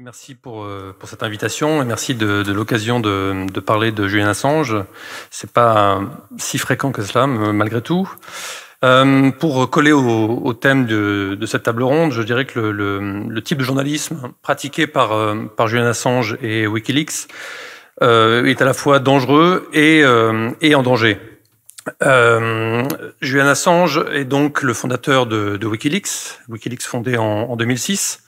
Merci pour cette invitation et merci de l'occasion de parler de Julian Assange. Ce n'est pas si fréquent que cela, malgré tout. Pour coller au thème de cette table ronde, je dirais que le type de journalisme pratiqué par Julian Assange et WikiLeaks est à la fois dangereux et en danger. Julian Assange est donc le fondateur de WikiLeaks, fondé en 2006.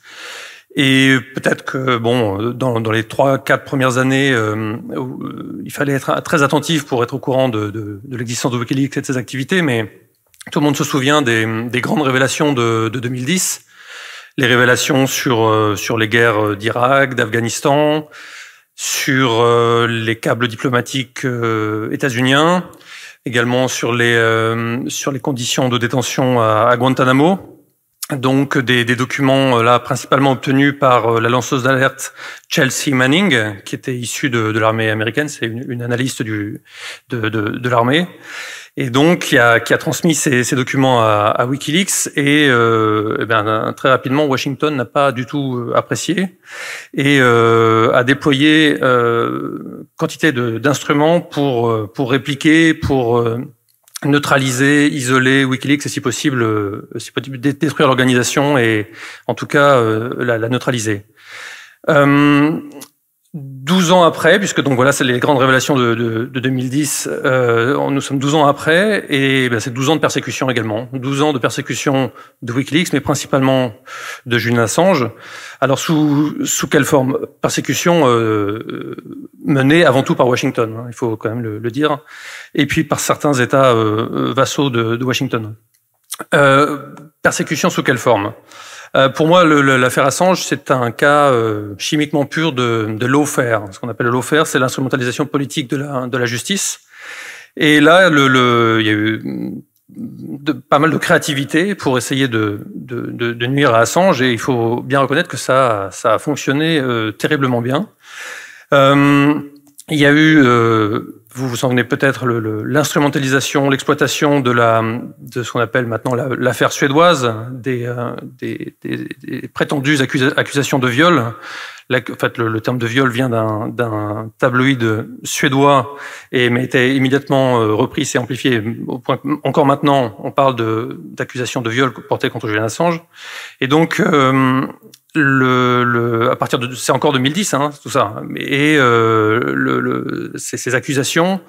Et peut-être que, bon, dans les 3-4 premières années, il fallait être très attentif pour être au courant de l'existence de WikiLeaks et de ses activités, mais tout le monde se souvient des grandes révélations de 2010, les révélations sur les guerres d'Irak, d'Afghanistan, sur les câbles diplomatiques états-uniens, également sur les conditions de détention à Guantanamo. Donc des documents là principalement obtenus par la lanceuse d'alerte Chelsea Manning, qui était issue de l'armée américaine, c'est une analyste de l'armée, et donc qui a transmis ces documents à WikiLeaks, et bien, très rapidement Washington n'a pas du tout apprécié et a déployé quantité d'instruments pour répliquer, pour neutraliser, isoler WikiLeaks et si possible détruire l'organisation et en tout cas la neutraliser. 12 ans après, puisque donc voilà, c'est les grandes révélations de 2010, nous sommes 12 ans après et ben, c'est 12 ans de persécution également. 12 ans de persécution de WikiLeaks, mais principalement de Julian Assange. Alors sous quelle forme? Persécution menée avant tout par Washington, hein, il faut quand même le dire, et puis par certains États vassaux de Washington. Persécution sous quelle forme? Pour moi, l'affaire Assange, c'est un cas chimiquement pur de lawfare. Ce qu'on appelle le lawfare, c'est l'instrumentalisation politique de la justice. Et là, il y a eu pas mal de créativité pour essayer de nuire à Assange. Et il faut bien reconnaître que ça a fonctionné terriblement bien. Il y a eu, vous vous souvenez peut-être, l'instrumentalisation, l'exploitation de ce qu'on appelle maintenant l'affaire suédoise, des prétendues accusations de viol. En fait, le terme de viol vient d'un tabloïd suédois mais était immédiatement repris, s'est amplifié. Au point, encore maintenant, on parle d'accusations de viol portées contre Julian Assange. Et donc, à partir de, c'est encore 2010, hein, tout ça. Et ces accusations,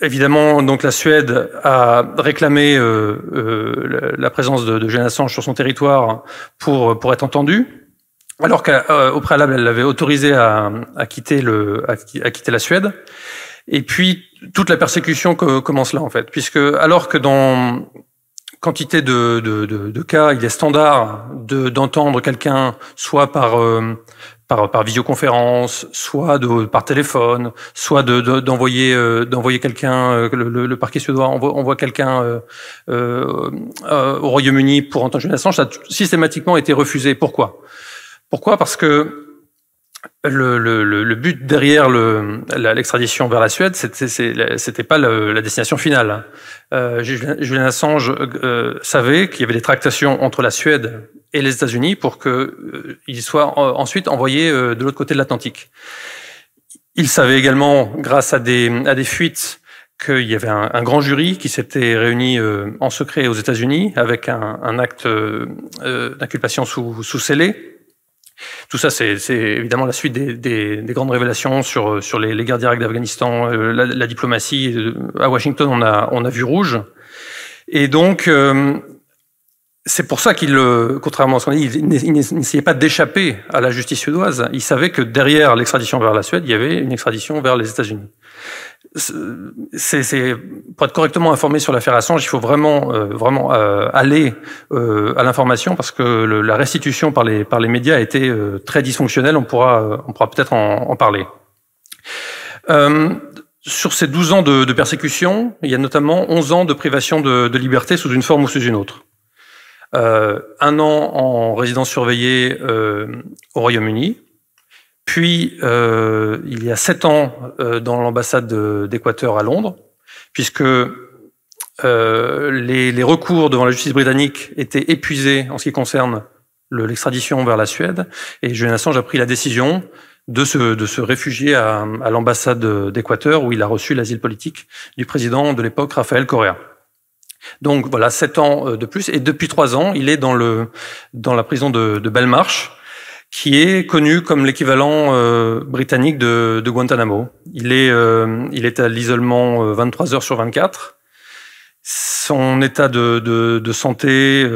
évidemment, donc la Suède a réclamé la présence de Julian Assange sur son territoire pour être entendu, alors qu'au préalable elle l'avait autorisé à quitter la Suède. Et puis toute la persécution commence là en fait, puisque alors que dans quantité de cas, il est standard d'entendre quelqu'un soit par visioconférence, soit par téléphone, soit d'envoyer quelqu'un, le parquet suédois envoie quelqu'un au Royaume-Uni pour entendre Julian Assange. Ça a systématiquement été refusé. Pourquoi? Parce que le but derrière l'extradition vers la Suède, c'était pas la destination finale. Julian Assange savait qu'il y avait des tractations entre la Suède et les États-Unis pour que il soit ensuite envoyé de l'autre côté de l'Atlantique. Il savait également, grâce à des fuites, qu'il y avait un grand jury qui s'était réuni en secret aux États-Unis avec un acte d'inculpation sous scellé. Tout ça, c'est évidemment la suite des grandes révélations sur les guerres d'Irak, d'Afghanistan, la diplomatie. À Washington, on a vu rouge. Et donc, c'est pour ça qu'il, contrairement à ce qu'on dit, il n'essayait pas d'échapper à la justice suédoise. Il savait que derrière l'extradition vers la Suède, il y avait une extradition vers les États-Unis. Pour être correctement informé sur l'affaire Assange, il faut vraiment aller à l'information, parce que la restitution par les médias a été très dysfonctionnelle. On pourra peut-être en parler. Sur ces 12 ans de persécution, il y a notamment 11 ans de privation de liberté sous une forme ou sous une autre. Un an en résidence surveillée au Royaume-Uni. Puis, il y a 7 ans dans l'ambassade d'Équateur à Londres, puisque les recours devant la justice britannique étaient épuisés en ce qui concerne l'extradition vers la Suède. Et Julian Assange a pris la décision de se réfugier à l'ambassade d'Équateur, où il a reçu l'asile politique du président de l'époque, Rafael Correa. Donc voilà, 7 ans de plus. Et depuis 3 ans, il est dans la prison de Belmarsh, qui est connu comme l'équivalent britannique de Guantanamo. Il est à l'isolement 23 heures sur 24. Son état de santé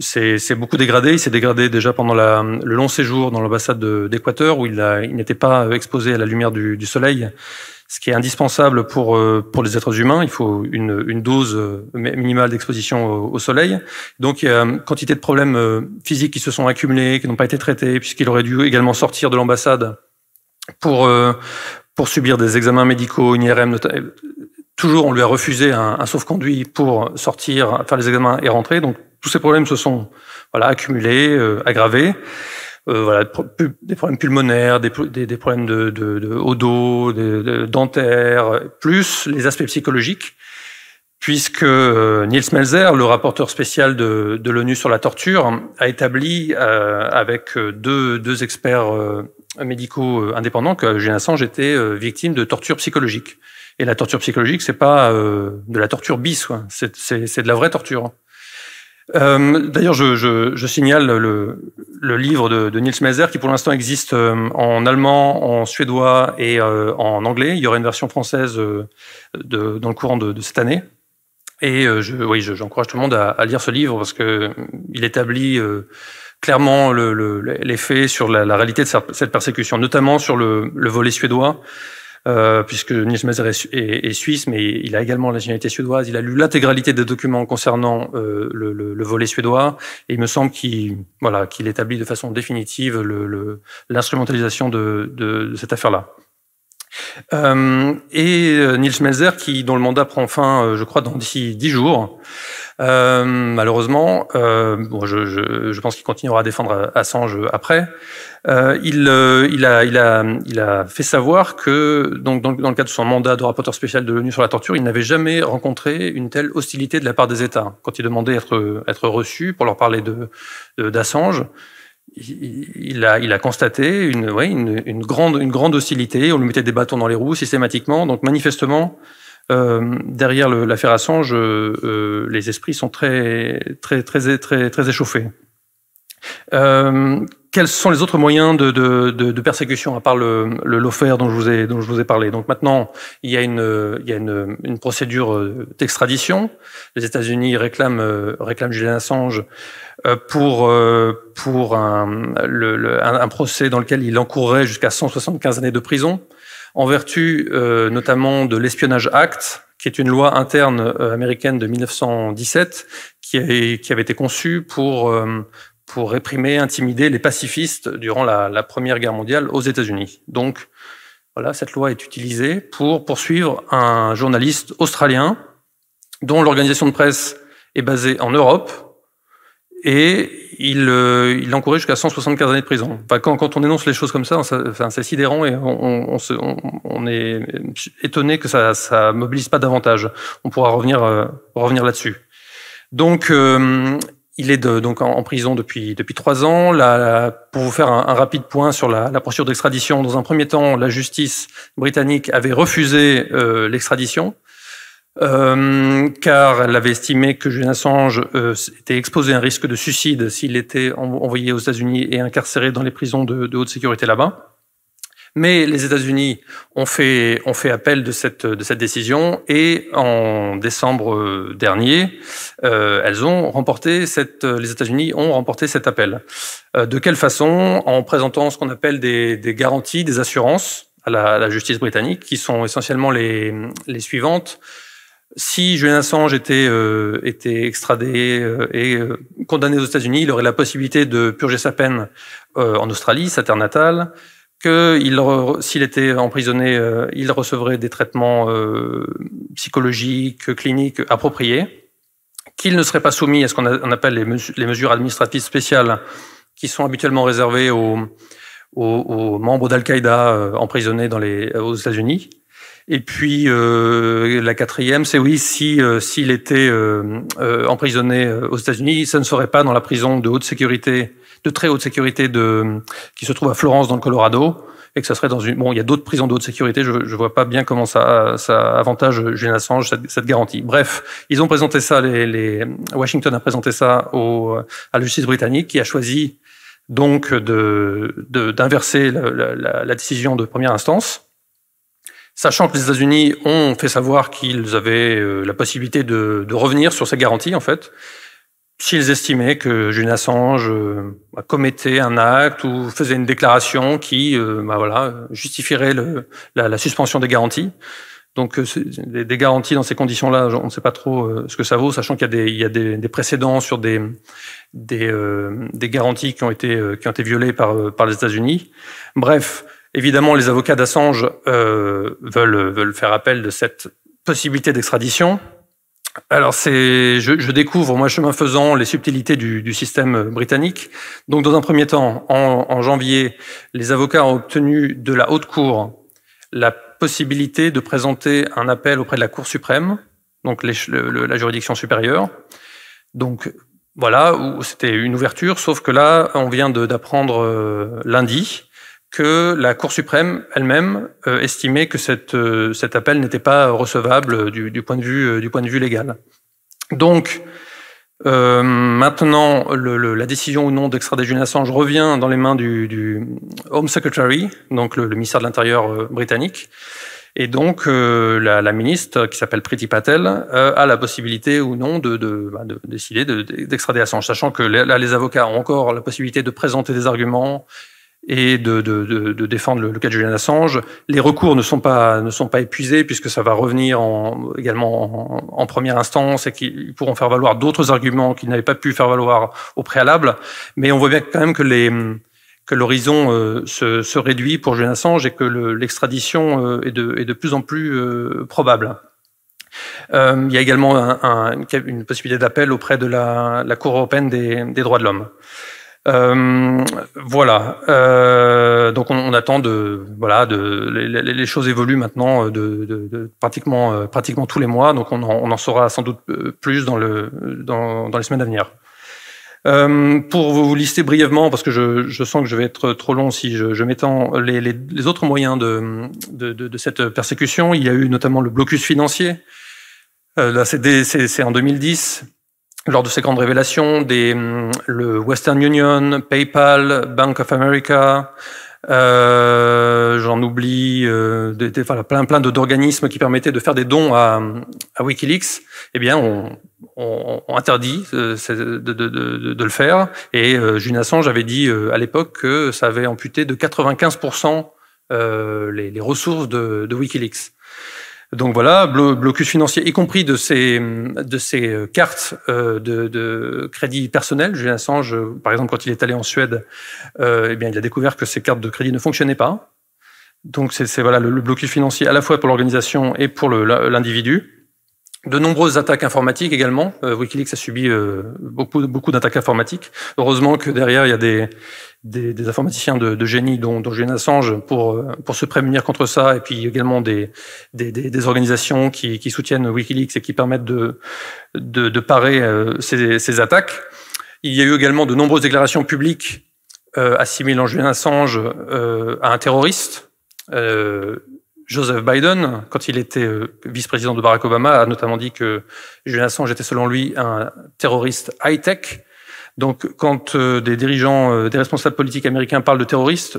s'est beaucoup dégradé. Il s'est dégradé déjà pendant le long séjour dans l'ambassade d'Équateur, où il n'était pas exposé à la lumière du soleil, ce qui est indispensable pour les êtres humains. Il faut une dose minimale d'exposition au soleil. Donc, il y a quantité de problèmes physiques qui se sont accumulés, qui n'ont pas été traités, puisqu'il aurait dû également sortir de l'ambassade pour subir des examens médicaux, une IRM notamment. Toujours, on lui a refusé un sauf-conduit pour sortir, faire les examens et rentrer. Donc, tous ces problèmes se sont accumulés, aggravés. Des problèmes pulmonaires, des problèmes de au dos, dentaires, plus les aspects psychologiques, puisque Nils Melzer, le rapporteur spécial de l'ONU sur la torture, a établi avec deux experts médicaux indépendants que Julian Assange était victime de torture psychologique. Et la torture psychologique, c'est pas de la torture bis, quoi. C'est de la vraie torture. D'ailleurs, je signale le livre de Nils Melzer, qui pour l'instant existe en allemand, en suédois et en anglais. Il y aura une version française dans le courant de cette année. Et j'encourage tout le monde à lire ce livre, parce que il établit clairement les faits sur la réalité de cette persécution, notamment sur le volet suédois. Puisque Nils Melzer est suisse, mais il a également la nationalité suédoise. Il a lu l'intégralité des documents concernant le volet suédois, et il me semble qu'il établit de façon définitive l'instrumentalisation de cette affaire-là. Et Nils Melzer, dont le mandat prend fin, je crois, d'ici 10 jours, malheureusement, je pense qu'il continuera à défendre Assange après. Il a fait savoir que, donc, dans le cadre de son mandat de rapporteur spécial de l'ONU sur la torture, il n'avait jamais rencontré une telle hostilité de la part des États. Quand il demandait être reçu pour leur parler d'Assange, il a constaté une grande hostilité. On lui mettait des bâtons dans les roues systématiquement. Donc, manifestement, derrière l'affaire Assange, les esprits sont très échauffés. Quels sont les autres moyens de persécution à part le lawfare dont je vous ai parlé? Donc maintenant, il y a une procédure d'extradition. Les États-Unis réclament Julian Assange pour un procès dans lequel il encourrait jusqu'à 175 années de prison, en vertu notamment de l'Espionage Act, qui est une loi interne américaine de 1917 qui avait été conçue pour réprimer, intimider les pacifistes durant la Première Guerre mondiale aux États-Unis. Donc, voilà, cette loi est utilisée pour poursuivre un journaliste australien dont l'organisation de presse est basée en Europe, et il encourrait jusqu'à 175 années de prison. Enfin, quand on énonce les choses comme ça, c'est sidérant, et on est étonné que ça mobilise pas davantage. On pourra revenir là-dessus. Donc, il est donc en prison depuis 3 ans. Pour vous faire un rapide point sur la procédure d'extradition, dans un premier temps, la justice britannique avait refusé l'extradition, car elle avait estimé que Julian Assange était exposé à un risque de suicide s'il était envoyé aux États-Unis et incarcéré dans les prisons de haute sécurité là-bas. Mais les États-Unis ont fait appel de cette décision, et en décembre dernier, les États-Unis ont remporté cet appel. De quelle façon? En présentant ce qu'on appelle des garanties, des assurances à la justice britannique, qui sont essentiellement les suivantes. Si Julian Assange était extradé et condamné aux États-Unis, il aurait la possibilité de purger sa peine en Australie, sa terre natale. S'il était emprisonné, il recevrait des traitements psychologiques, cliniques appropriés, qu'il ne serait pas soumis à ce qu'on appelle les mesures administratives spéciales, qui sont habituellement réservées aux membres d'Al-Qaïda emprisonnés aux États-Unis, Et puis la quatrième, c'est oui, s'il était emprisonné aux États-Unis, ça ne serait pas dans la prison de haute sécurité, de très haute sécurité qui se trouve à Florence dans le Colorado, et que ça serait dans une... Bon, il y a d'autres prisons de haute sécurité, je vois pas bien comment ça avantage Julian Assange, cette garantie. Bref, ils ont présenté ça, Washington a présenté ça à la justice britannique, qui a choisi donc d'inverser la décision de première instance. Sachant que les États-Unis ont fait savoir qu'ils avaient la possibilité de revenir sur ces garanties, en fait, s'ils estimaient que Julian Assange commettait un acte ou faisait une déclaration qui, justifierait la suspension des garanties. Donc, des garanties dans ces conditions-là, on ne sait pas trop ce que ça vaut, sachant qu'il y a des précédents sur des garanties qui ont été violées par les États-Unis. Bref. Évidemment, les avocats d'Assange veulent faire appel de cette possibilité d'extradition. Alors, je découvre, moi, chemin faisant, les subtilités du système britannique. Donc, dans un premier temps, en janvier, les avocats ont obtenu de la Haute Cour la possibilité de présenter un appel auprès de la Cour suprême, donc la juridiction supérieure. Donc, voilà, c'était une ouverture, sauf que là, on vient d'apprendre lundi que la Cour suprême elle-même estimait que cet appel n'était pas recevable du point de vue légal. Donc maintenant, la décision ou non d'extrader Julian Assange revient dans les mains du Home Secretary, donc le ministère de l'Intérieur britannique. Et donc la ministre, qui s'appelle Priti Patel, a la possibilité ou non de décider d'extrader Assange, sachant que là, les avocats ont encore la possibilité de présenter des arguments et de défendre le cas de Julian Assange. Les recours ne sont pas épuisés, puisque ça va revenir également en première instance, et qu'ils pourront faire valoir d'autres arguments qu'ils n'avaient pas pu faire valoir au préalable. Mais on voit bien quand même que l'horizon se réduit pour Julian Assange, et que l'extradition est de plus en plus probable. Il y a également une possibilité d'appel auprès de la Cour européenne des droits de l'homme. Donc on attend les choses évoluent maintenant pratiquement tous les mois, donc on en saura sans doute plus dans les semaines à venir. Pour vous lister brièvement, parce que je sens que je vais être trop long si je m'étends, les autres moyens de cette persécution, il y a eu notamment le blocus financier. Là, c'est en 2010. Lors de ces grandes révélations, le Western Union, PayPal, Bank of America, j'en oublie, plein d'organismes qui permettaient de faire des dons à WikiLeaks, eh bien, on interdit de le faire. Et Julian Assange avait dit à l'époque que ça avait amputé de 95% les ressources de WikiLeaks. Donc voilà, blocus financier, y compris de ces cartes de crédit personnel. Julian Assange, par exemple, quand il est allé en Suède, eh bien, il a découvert que ces cartes de crédit ne fonctionnaient pas. Donc c'est voilà le blocus financier à la fois pour l'organisation et pour l'individu. De nombreuses attaques informatiques également. WikiLeaks a subi beaucoup d'attaques informatiques. Heureusement que derrière, il y a des informaticiens de génie, dont Julian Assange, pour se prémunir contre ça, et puis également des organisations qui soutiennent WikiLeaks et qui permettent de parer ces attaques. Il y a eu également de nombreuses déclarations publiques assimilant Julian Assange à un terroriste. Joseph Biden, quand il était vice-président de Barack Obama, a notamment dit que Julian Assange était, selon lui, un terroriste high-tech. Donc, quand des dirigeants, des responsables politiques américains parlent de terroristes,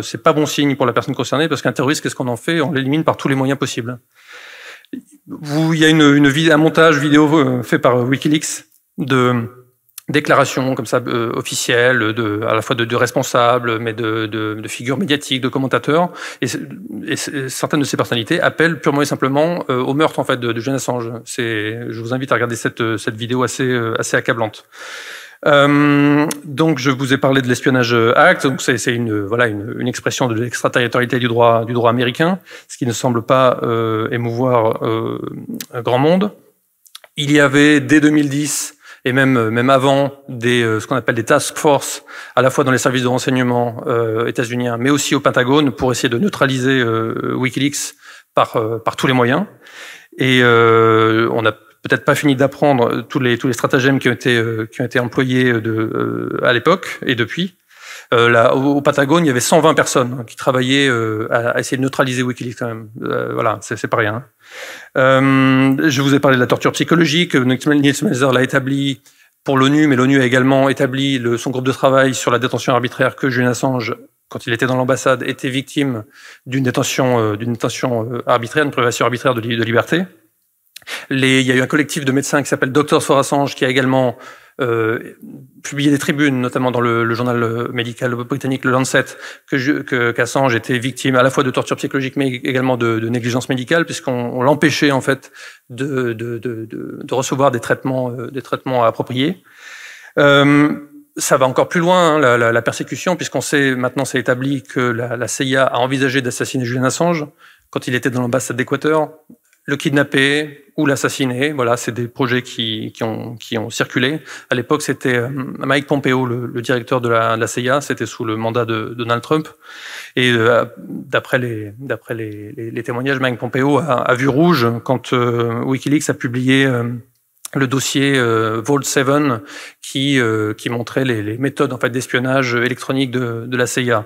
c'est pas bon signe pour la personne concernée, parce qu'un terroriste, qu'est-ce qu'on en fait? On l'élimine par tous les moyens possibles. Il y a un montage vidéo fait par WikiLeaks de déclarations comme ça officielles, à la fois de responsables, mais de figures médiatiques, de commentateurs, et certaines de ces personnalités appellent purement et simplement au meurtre en fait de Julian Assange. Je vous invite à regarder cette vidéo assez accablante. Donc je vous ai parlé de l'espionnage Act, donc c'est une expression de l'extraterritorialité du droit américain, ce qui ne semble pas émouvoir grand monde. Il y avait dès 2010 et même avant ce qu'on appelle des task force, à la fois dans les services de renseignement états-uniens, mais aussi au Pentagone, pour essayer de neutraliser WikiLeaks par tous les moyens. Et on n'a peut-être pas fini d'apprendre tous les stratagèmes qui ont été employés à l'époque et depuis. Au Patagone, il y avait 120 personnes qui travaillaient à essayer de neutraliser WikiLeaks quand même. Voilà, c'est pas rien. Je vous ai parlé de la torture psychologique. Nils Melzer l'a établi pour l'ONU, mais l'ONU a également établi son groupe de travail sur la détention arbitraire que Julian Assange, quand il était dans l'ambassade, était victime d'une détention arbitraire, d'une privation arbitraire de liberté. Il y a eu un collectif de médecins qui s'appelle Doctors for Assange qui a également publié des tribunes, notamment dans le journal médical britannique, le Lancet, qu'Assange était victime à la fois de torture psychologique, mais également de négligence médicale, puisqu'on l'empêchait en fait de recevoir des traitements appropriés. Ça va encore plus loin, hein, la persécution, puisqu'on sait maintenant, c'est établi que la CIA a envisagé d'assassiner Julian Assange quand il était dans l'ambassade d'Équateur, le kidnapper ou l'assassiner. Voilà, c'est des projets qui ont circulé. À l'époque, c'était Mike Pompeo, le directeur de la CIA. C'était sous le mandat de Donald Trump. Et d'après les témoignages, Mike Pompeo a vu rouge quand WikiLeaks a publié le dossier Vault 7 qui montrait les méthodes en fait d'espionnage électronique de la CIA.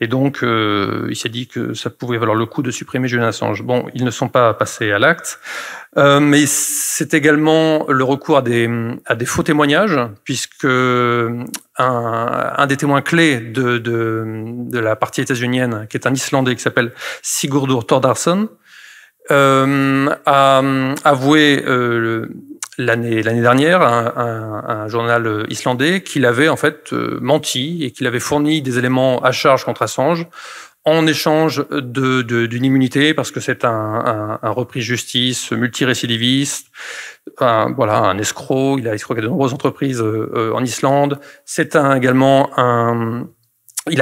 Et donc il s'est dit que ça pouvait valoir le coup de supprimer Julian Assange. Bon, ils ne sont pas passés à l'acte, mais c'est également le recours à des faux témoignages, puisque un des témoins clés de la partie états-unienne, qui est un Islandais qui s'appelle Sigurdur Thorðarson, a avoué l'année dernière un journal islandais qu'il avait en fait menti et qu'il avait fourni des éléments à charge contre Assange en échange d'une immunité, parce que c'est un repris justice multirécidiviste, un escroc. Il a escroqué de nombreuses entreprises en Islande. C'est il a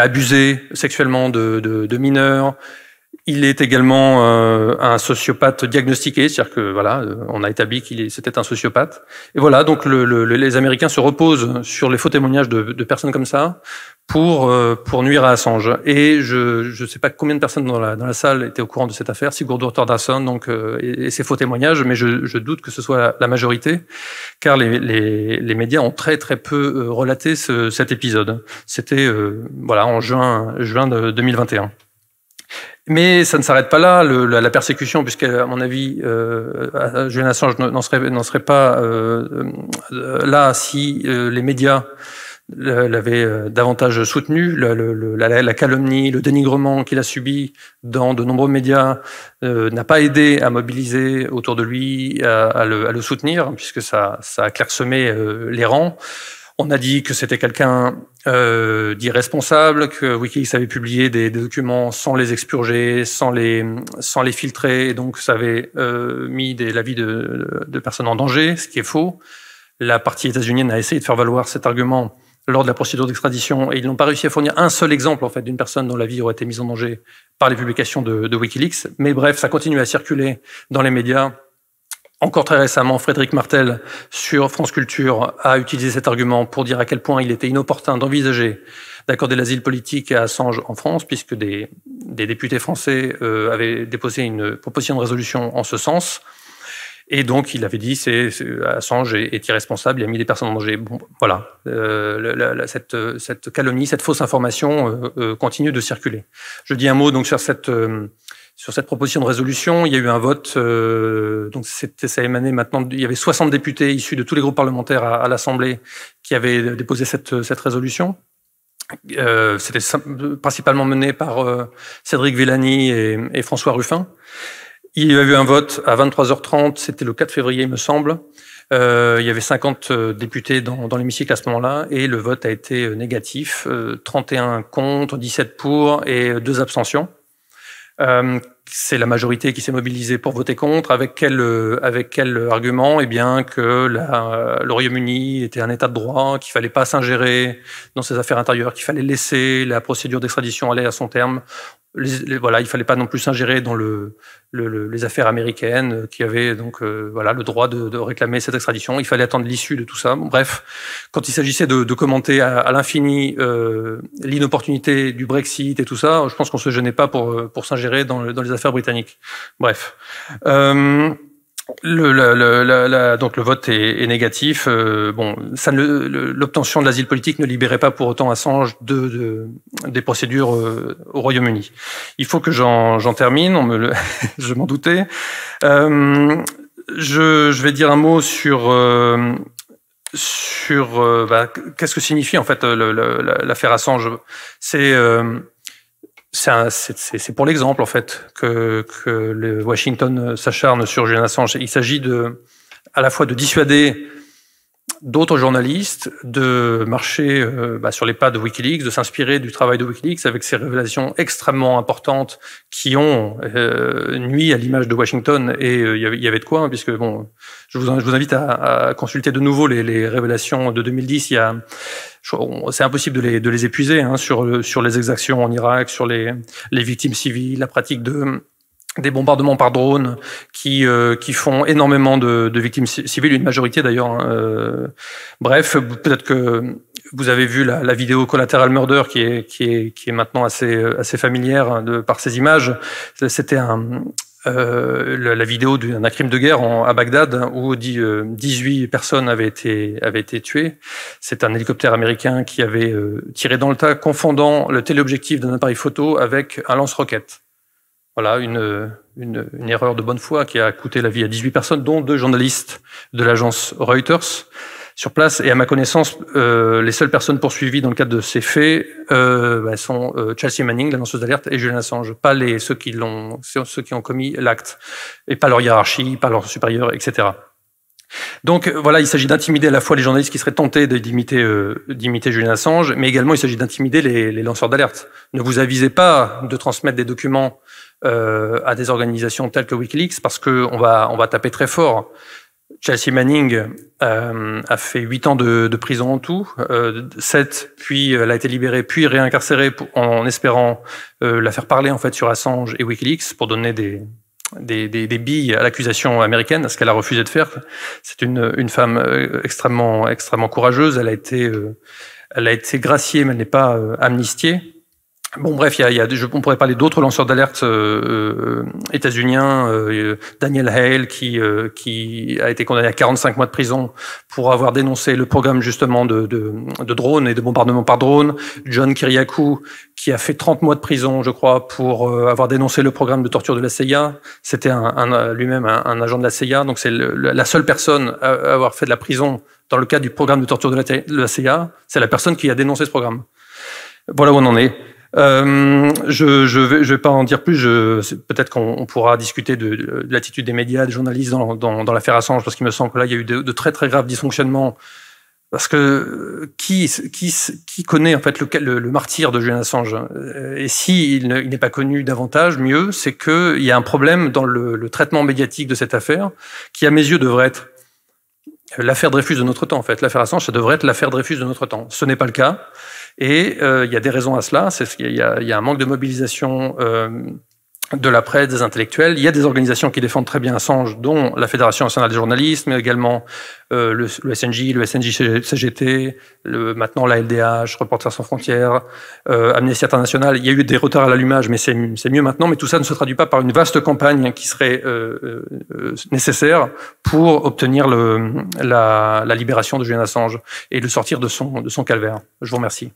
abusé sexuellement de mineurs. Il est également un sociopathe diagnostiqué, c'est-à-dire que voilà, on a établi c'était un sociopathe. Et voilà, donc les Américains se reposent sur les faux témoignages de personnes comme ça pour nuire à Assange. Et je ne sais pas combien de personnes dans la salle étaient au courant de cette affaire, Sigurdur Thorðarson donc et ses faux témoignages, mais je doute que ce soit la majorité, car les médias ont très très peu relaté cet épisode. C'était en juin de 2021. Mais ça ne s'arrête pas là, la persécution, puisqu'à mon avis, Julian Assange n'en serait pas là si les médias l'avaient davantage soutenu. La calomnie, le dénigrement qu'il a subi dans de nombreux médias n'a pas aidé à mobiliser autour de lui, à le soutenir, puisque ça a clairsemé les rangs. On a dit que c'était quelqu'un d'irresponsable, que WikiLeaks avait publié des documents sans les expurger, sans les filtrer, et donc ça avait mis la vie de personnes en danger, ce qui est faux. La partie états-unienne a essayé de faire valoir cet argument lors de la procédure d'extradition, et ils n'ont pas réussi à fournir un seul exemple en fait d'une personne dont la vie aurait été mise en danger par les publications de WikiLeaks. Mais bref, ça continue à circuler dans les médias. Encore très récemment, Frédéric Martel, sur France Culture, a utilisé cet argument pour dire à quel point il était inopportun d'envisager d'accorder l'asile politique à Assange en France, puisque des députés français avaient déposé une proposition de résolution en ce sens. Et donc, il avait dit Assange est irresponsable, il a mis des personnes en danger. Bon, voilà, cette calomnie, cette fausse information continue de circuler. Je dis un mot donc sur cette proposition de résolution. Il y a eu un vote, donc ça émanait maintenant. Il y avait 60 députés issus de tous les groupes parlementaires à l'Assemblée qui avaient déposé cette résolution. C'était principalement mené par Cédric Villani et François Ruffin. Il y a eu un vote à 23h30, c'était le 4 février, il me semble. Il y avait 50 députés dans l'hémicycle à ce moment-là, et le vote a été négatif, 31 contre, 17 pour et 2 abstentions. C'est la majorité qui s'est mobilisée pour voter contre. Avec quel argument? Eh bien, que le Royaume-Uni était un État de droit, qu'il fallait pas s'ingérer dans ses affaires intérieures, qu'il fallait laisser la procédure d'extradition aller à son terme. Voilà, il fallait pas non plus s'ingérer dans les affaires américaines qui avaient donc voilà le droit de réclamer cette extradition. Il fallait attendre l'issue de tout ça. Bon, bref, quand il s'agissait de commenter à l'infini l'inopportunité du Brexit et tout ça, je pense qu'on se gênait pas pour s'ingérer dans les affaires britanniques. Bref. Donc le vote est négatif. L'obtention de l'asile politique ne libérait pas pour autant Assange des procédures au Royaume-Uni. Il faut que j'en termine. Je m'en doutais. Je vais dire un mot sur qu'est-ce que signifie en fait l'affaire Assange. C'est pour l'exemple, en fait, que le Washington s'acharne sur Julian Assange. Il s'agit à la fois de dissuader d'autres journalistes de marcher sur les pas de WikiLeaks, de s'inspirer du travail de WikiLeaks avec ces révélations extrêmement importantes qui ont nui à l'image de Washington. Et il y avait de quoi, hein, puisque bon, je vous invite à consulter de nouveau les révélations de 2010. C'est impossible de les épuiser, hein, sur les exactions en Irak, sur les victimes civiles, la pratique des bombardements par drone qui font énormément de victimes civiles, une majorité d'ailleurs. Bref, peut-être que vous avez vu la vidéo Collateral Murder qui est maintenant assez familière par ses images. C'était la vidéo d'un crime de guerre à Bagdad où 18 personnes avaient été tuées. C'est un hélicoptère américain qui avait tiré dans le tas, confondant le téléobjectif d'un appareil photo avec un lance-roquette. Voilà, une erreur de bonne foi qui a coûté la vie à 18 personnes, dont 2 journalistes de l'agence Reuters sur place. Et à ma connaissance, les seules personnes poursuivies dans le cadre de ces faits sont Chelsea Manning, la lanceuse d'alerte, et Julian Assange, pas ceux qui ont commis l'acte, et pas leur hiérarchie, pas leur supérieur, etc. Donc voilà, il s'agit d'intimider à la fois les journalistes qui seraient tentés d'imiter Julian Assange, mais également il s'agit d'intimider les lanceurs d'alerte. Ne vous avisez pas de transmettre des documents à des organisations telles que WikiLeaks, parce que on va taper très fort. Chelsea Manning a fait 8 ans de prison en tout, 7, puis elle a été libérée, puis réincarcérée en espérant la faire parler en fait sur Assange et WikiLeaks pour donner des billes à l'accusation américaine, ce qu'elle a refusé de faire. C'est une femme extrêmement extrêmement courageuse. Elle a été graciée, mais elle n'est pas amnistiée. Bon, bref, on pourrait parler d'autres lanceurs d'alerte états-uniens. Daniel Hale, qui a été condamné à 45 mois de prison pour avoir dénoncé le programme justement de drones et de bombardements par drone. John Kiriakou, qui a fait 30 mois de prison, je crois, pour avoir dénoncé le programme de torture de la CIA. C'était lui-même un agent de la CIA, donc c'est la seule personne à avoir fait de la prison dans le cadre du programme de torture de la CIA. C'est la personne qui a dénoncé ce programme. Voilà où on en est. Je vais pas en dire plus. Peut-être qu'on pourra discuter de l'attitude des médias, des journalistes dans l'affaire Assange, parce qu'il me semble que là il y a eu de très très graves dysfonctionnements. Parce que qui connaît en fait le martyr de Julian Assange? Et si il n'est pas connu davantage, mieux, c'est que il y a un problème dans le traitement médiatique de cette affaire, qui à mes yeux devrait être l'affaire Dreyfus de notre temps. En fait, l'affaire Assange, ça devrait être l'affaire Dreyfus de notre temps. Ce n'est pas le cas. Et il y a des raisons à cela. Il y a un manque de mobilisation de la presse, des intellectuels. Il y a des organisations qui défendent très bien Assange, dont la Fédération nationale des journalistes, mais également le SNJ, le SNJ-CGT, maintenant la LDH, Reporters sans frontières, Amnesty International. Il y a eu des retards à l'allumage, mais c'est mieux maintenant. Mais tout ça ne se traduit pas par une vaste campagne qui serait nécessaire pour obtenir la libération de Julian Assange et le sortir de son calvaire. Je vous remercie.